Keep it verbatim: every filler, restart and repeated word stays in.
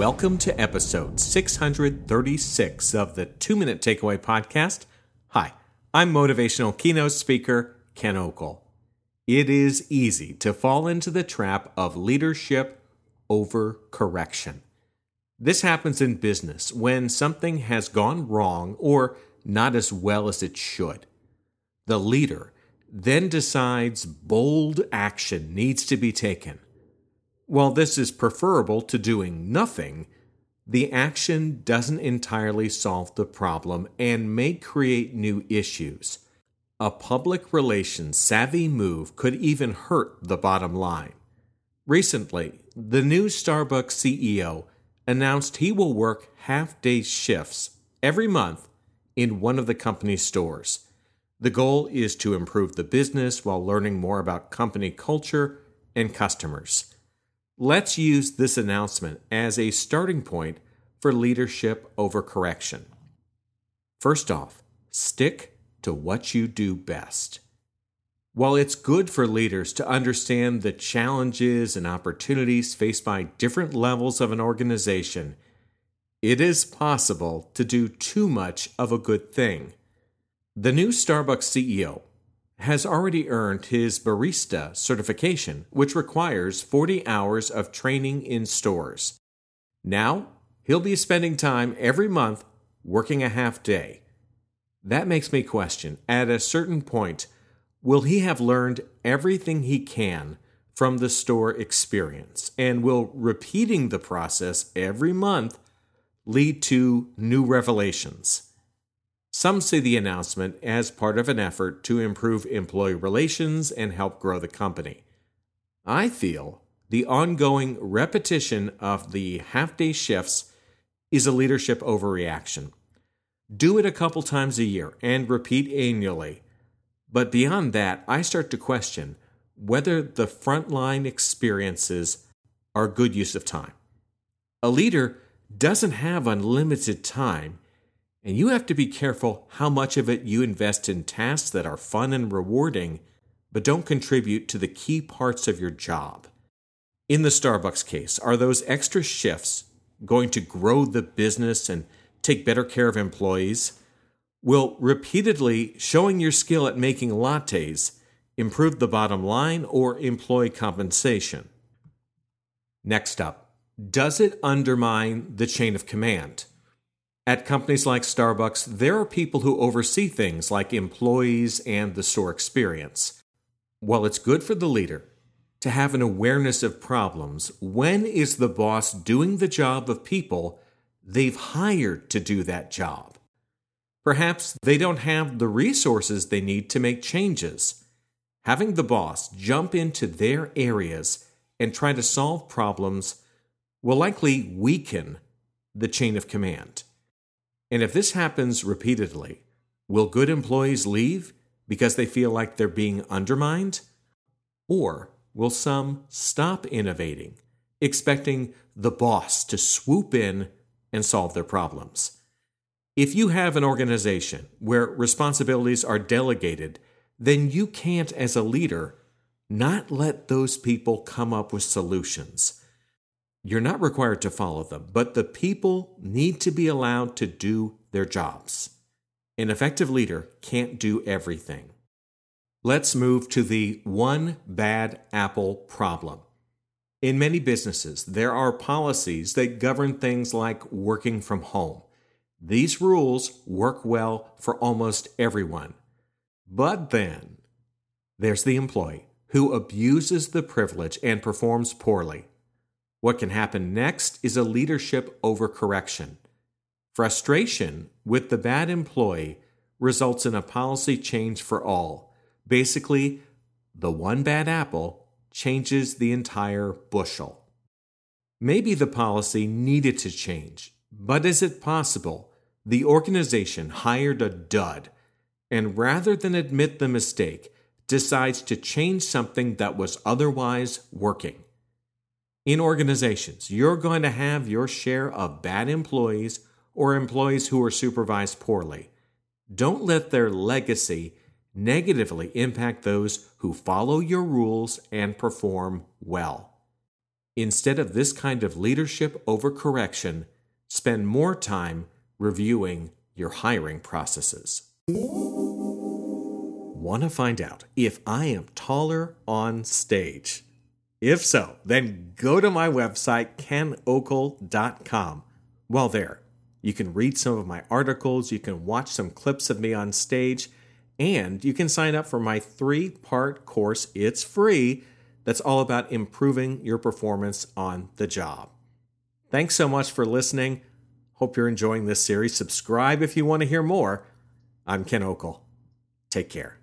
Welcome to episode six hundred thirty-six of the two-Minute Takeaway podcast. Hi, I'm motivational keynote speaker Ken Okel. It is easy to fall into the trap of leadership over correction. This happens in business when something has gone wrong or not as well as it should. The leader then decides bold action needs to be taken. While this is preferable to doing nothing, the action doesn't entirely solve the problem and may create new issues. A public relations savvy move could even hurt the bottom line. Recently, the new Starbucks C E O announced he will work half-day shifts every month in one of the company's stores. The goal is to improve the business while learning more about company culture and customers. Let's use this announcement as a starting point for leadership over correction. First off, stick to what you do best. While it's good for leaders to understand the challenges and opportunities faced by different levels of an organization, it is possible to do too much of a good thing. The new Starbucks C E O has already earned his barista certification, which requires forty hours of training in stores. Now, he'll be spending time every month working a half day. That makes me question, at a certain point, will he have learned everything he can from the store experience? And will repeating the process every month lead to new revelations? Some see the announcement as part of an effort to improve employee relations and help grow the company. I feel the ongoing repetition of the half-day shifts is a leadership overreaction. Do it a couple times a year and repeat annually. But beyond that, I start to question whether the frontline experiences are good use of time. A leader doesn't have unlimited time, and you have to be careful how much of it you invest in tasks that are fun and rewarding, but don't contribute to the key parts of your job. In the Starbucks case, are those extra shifts going to grow the business and take better care of employees? Will repeatedly showing your skill at making lattes improve the bottom line or employee compensation? Next up, does it undermine the chain of command? At companies like Starbucks, there are people who oversee things like employees and the store experience. While it's good for the leader to have an awareness of problems, when is the boss doing the job of people they've hired to do that job? Perhaps they don't have the resources they need to make changes. Having the boss jump into their areas and try to solve problems will likely weaken the chain of command. And if this happens repeatedly, will good employees leave because they feel like they're being undermined? Or will some stop innovating, expecting the boss to swoop in and solve their problems? If you have an organization where responsibilities are delegated, then you can't, as a leader, not let those people come up with solutions. You're not required to follow them, but the people need to be allowed to do their jobs. An effective leader can't do everything. Let's move to the one bad apple problem. In many businesses, there are policies that govern things like working from home. These rules work well for almost everyone. But then, there's the employee who abuses the privilege and performs poorly. What can happen next is a leadership overcorrection. Frustration with the bad employee results in a policy change for all. Basically, the one bad apple changes the entire bushel. Maybe the policy needed to change, but is it possible the organization hired a dud and rather than admit the mistake, decides to change something that was otherwise working? In organizations, you're going to have your share of bad employees or employees who are supervised poorly. Don't let their legacy negatively impact those who follow your rules and perform well. Instead of this kind of leadership over correction, spend more time reviewing your hiring processes. Want to find out if I am taller on stage? If so, then go to my website, ken okel dot com. While there, you can read some of my articles, you can watch some clips of me on stage, and you can sign up for my three-part course. It's free. That's all about improving your performance on the job. Thanks so much for listening. Hope you're enjoying this series. Subscribe if you want to hear more. I'm Ken Okel. Take care.